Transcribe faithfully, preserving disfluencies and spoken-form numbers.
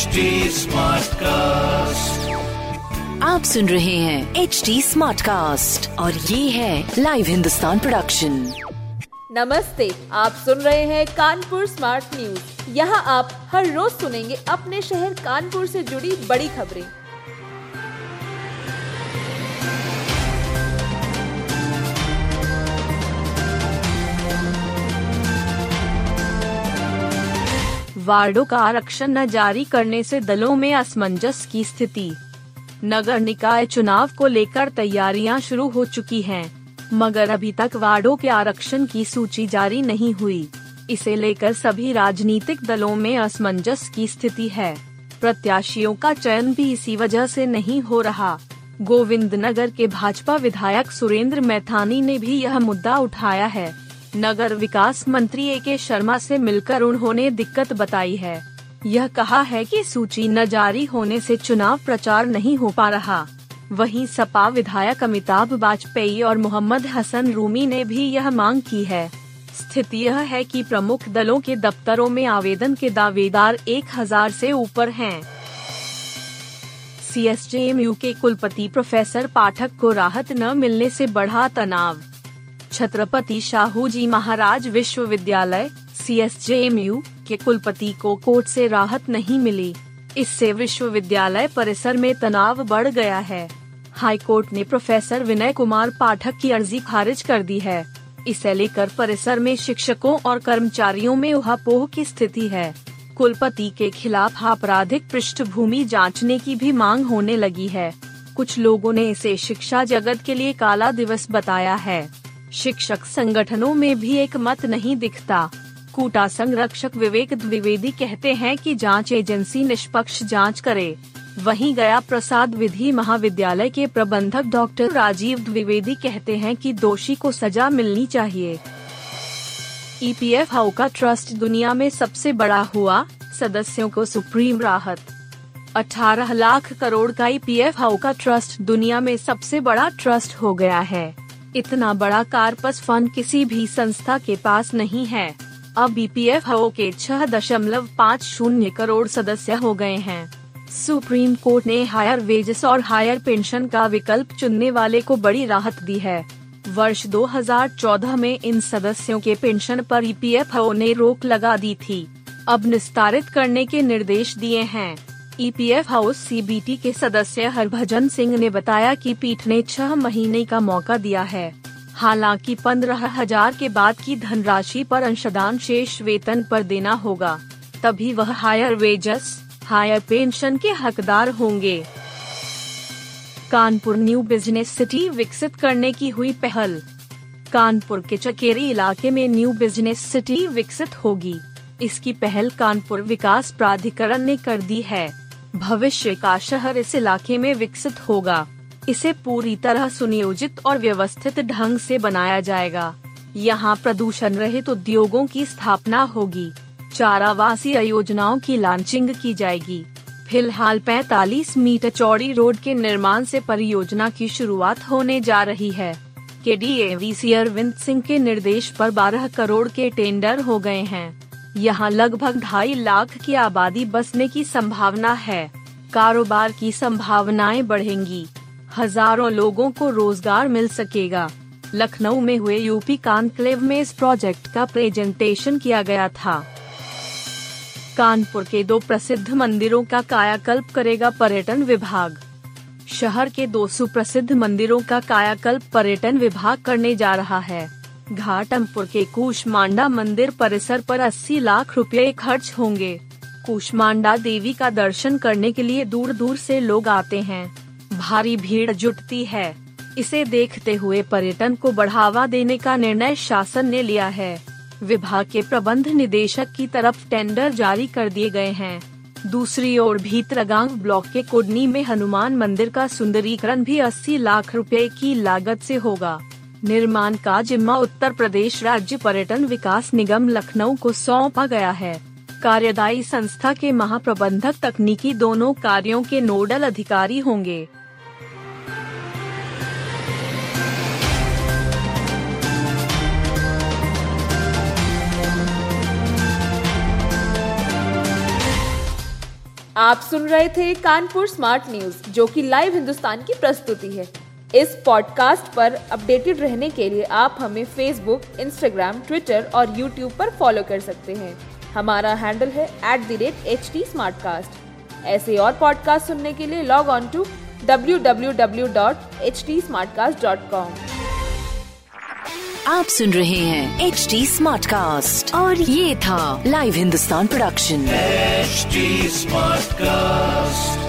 H D smart cast, आप सुन रहे हैं एच डी स्मार्ट कास्ट और ये है लाइव हिंदुस्तान प्रोडक्शन। नमस्ते, आप सुन रहे हैं कानपुर स्मार्ट न्यूज। यहाँ आप हर रोज सुनेंगे अपने शहर कानपुर से जुड़ी बड़ी खबरें। वार्डों का आरक्षण न जारी करने से दलों में असमंजस की स्थिति। नगर निकाय चुनाव को लेकर तैयारियां शुरू हो चुकी हैं, मगर अभी तक वार्डों के आरक्षण की सूची जारी नहीं हुई। इसे लेकर सभी राजनीतिक दलों में असमंजस की स्थिति है। प्रत्याशियों का चयन भी इसी वजह से नहीं हो रहा। गोविंदनगर के भाजपा विधायक सुरेंद्र मैथानी ने भी यह मुद्दा उठाया है। नगर विकास मंत्री ए के शर्मा से मिलकर उन्होंने दिक्कत बताई है। यह कहा है कि सूची न जारी होने से चुनाव प्रचार नहीं हो पा रहा। वहीं सपा विधायक अमिताभ वाजपेयी और मोहम्मद हसन रूमी ने भी यह मांग की है। स्थिति यह है कि प्रमुख दलों के दफ्तरों में आवेदन के दावेदार एक हज़ार से ऊपर हैं। C S J M U के कुलपति प्रोफेसर पाठक को राहत न मिलने से बढ़ा तनाव। छत्रपति शाहूजी महाराज विश्वविद्यालय C S J M U के कुलपति को कोर्ट से राहत नहीं मिली। इससे विश्वविद्यालय परिसर में तनाव बढ़ गया है। हाई कोर्ट ने प्रोफेसर विनय कुमार पाठक की अर्जी खारिज कर दी है। इसे लेकर परिसर में शिक्षकों और कर्मचारियों में उहापोह की स्थिति है। कुलपति के खिलाफ आपराधिक पृष्ठभूमि जांचने की भी मांग होने लगी है। कुछ लोगों ने इसे शिक्षा जगत के लिए काला दिवस बताया है। शिक्षक संगठनों में भी एक मत नहीं दिखता। कोटा संरक्षक विवेक द्विवेदी कहते हैं कि जांच एजेंसी निष्पक्ष जांच करे। वहीं गया प्रसाद विधि महाविद्यालय के प्रबंधक डॉक्टर राजीव द्विवेदी कहते हैं कि दोषी को सजा मिलनी चाहिए। ई पी एफ हाउका ट्रस्ट दुनिया में सबसे बड़ा हुआ, सदस्यों को सुप्रीम राहत। अठारह लाख करोड़ का ई पी एफ हाउका ट्रस्ट दुनिया में सबसे बड़ा ट्रस्ट हो गया है। इतना बड़ा कार्पस फंड किसी भी संस्था के पास नहीं है। अब ई पी एफ के छह दशमलव पाँच शून्य करोड़ सदस्य हो गए हैं। सुप्रीम कोर्ट ने हायर वेजेस और हायर पेंशन का विकल्प चुनने वाले को बड़ी राहत दी है। वर्ष दो हज़ार चौदह में इन सदस्यों के पेंशन पर ई पी एफ ने रोक लगा दी थी। अब निस्तारित करने के निर्देश दिए हैं। ई पी एफ हाउस सी बी टी के सदस्य हरभजन सिंह ने बताया कि पीठ ने छह महीने का मौका दिया है। हालांकि पंद्रह हजार के बाद की धनराशि पर अंशदान शेष वेतन पर देना होगा, तभी वह हायर वेजेस हायर पेंशन के हकदार होंगे। कानपुर न्यू बिजनेस सिटी विकसित करने की हुई पहल। कानपुर के चकेरी इलाके में न्यू बिजनेस सिटी विकसित होगी। इसकी पहल कानपुर विकास प्राधिकरण ने कर दी है। भविष्य का शहर इस इलाके में विकसित होगा। इसे पूरी तरह सुनियोजित और व्यवस्थित ढंग से बनाया जाएगा। यहाँ प्रदूषण रहित उद्योगों की स्थापना होगी। चार आवासीय योजनाओं की लॉन्चिंग की जाएगी। फिलहाल पैंतालीस मीटर चौड़ी रोड के निर्माण से परियोजना की शुरुआत होने जा रही है। K D A V C Arvind Singh के निर्देश पर बारह करोड़ के टेंडर हो गए हैं। यहाँ लगभग ढाई लाख की आबादी बसने की संभावना है। कारोबार की संभावनाएं बढ़ेंगी। हजारों लोगों को रोजगार मिल सकेगा। लखनऊ में हुए यूपी कॉन्क्लेव में इस प्रोजेक्ट का प्रेजेंटेशन किया गया था। कानपुर के दो प्रसिद्ध मंदिरों का कायाकल्प करेगा पर्यटन विभाग। शहर के दो सुप्रसिद्ध मंदिरों का कायाकल्प पर्यटन विभाग करने जा रहा है। घाटमपुर के कुशमांडा मंदिर परिसर पर अस्सी लाख रुपए खर्च होंगे। कुशमांडा देवी का दर्शन करने के लिए दूर दूर से लोग आते हैं। भारी भीड़ जुटती है। इसे देखते हुए पर्यटन को बढ़ावा देने का निर्णय शासन ने लिया है। विभाग के प्रबंध निदेशक की तरफ टेंडर जारी कर दिए गए हैं। दूसरी ओर भीतरगा ब्लॉक के कुर्नी में हनुमान मंदिर का सुंदरीकरण भी अस्सी लाख रुपए की लागत से होगा। निर्माण का जिम्मा उत्तर प्रदेश राज्य पर्यटन विकास निगम लखनऊ को सौंपा गया है। कार्यदायी संस्था के महाप्रबंधक तकनीकी दोनों कार्यों के नोडल अधिकारी होंगे। आप सुन रहे थे कानपुर स्मार्ट न्यूज, जो कि लाइव हिंदुस्तान की प्रस्तुति है। इस पॉडकास्ट पर अपडेटेड रहने के लिए आप हमें फेसबुक, इंस्टाग्राम, ट्विटर और यूट्यूब पर फॉलो कर सकते हैं। हमारा हैंडल है at the rate H D smart cast. ऐसे और पॉडकास्ट सुनने के लिए log on to W W W dot H D smart cast dot com. आप सुन रहे हैं एच डी स्मार्ट कास्ट और ये था live Hindustan production H D smart cast.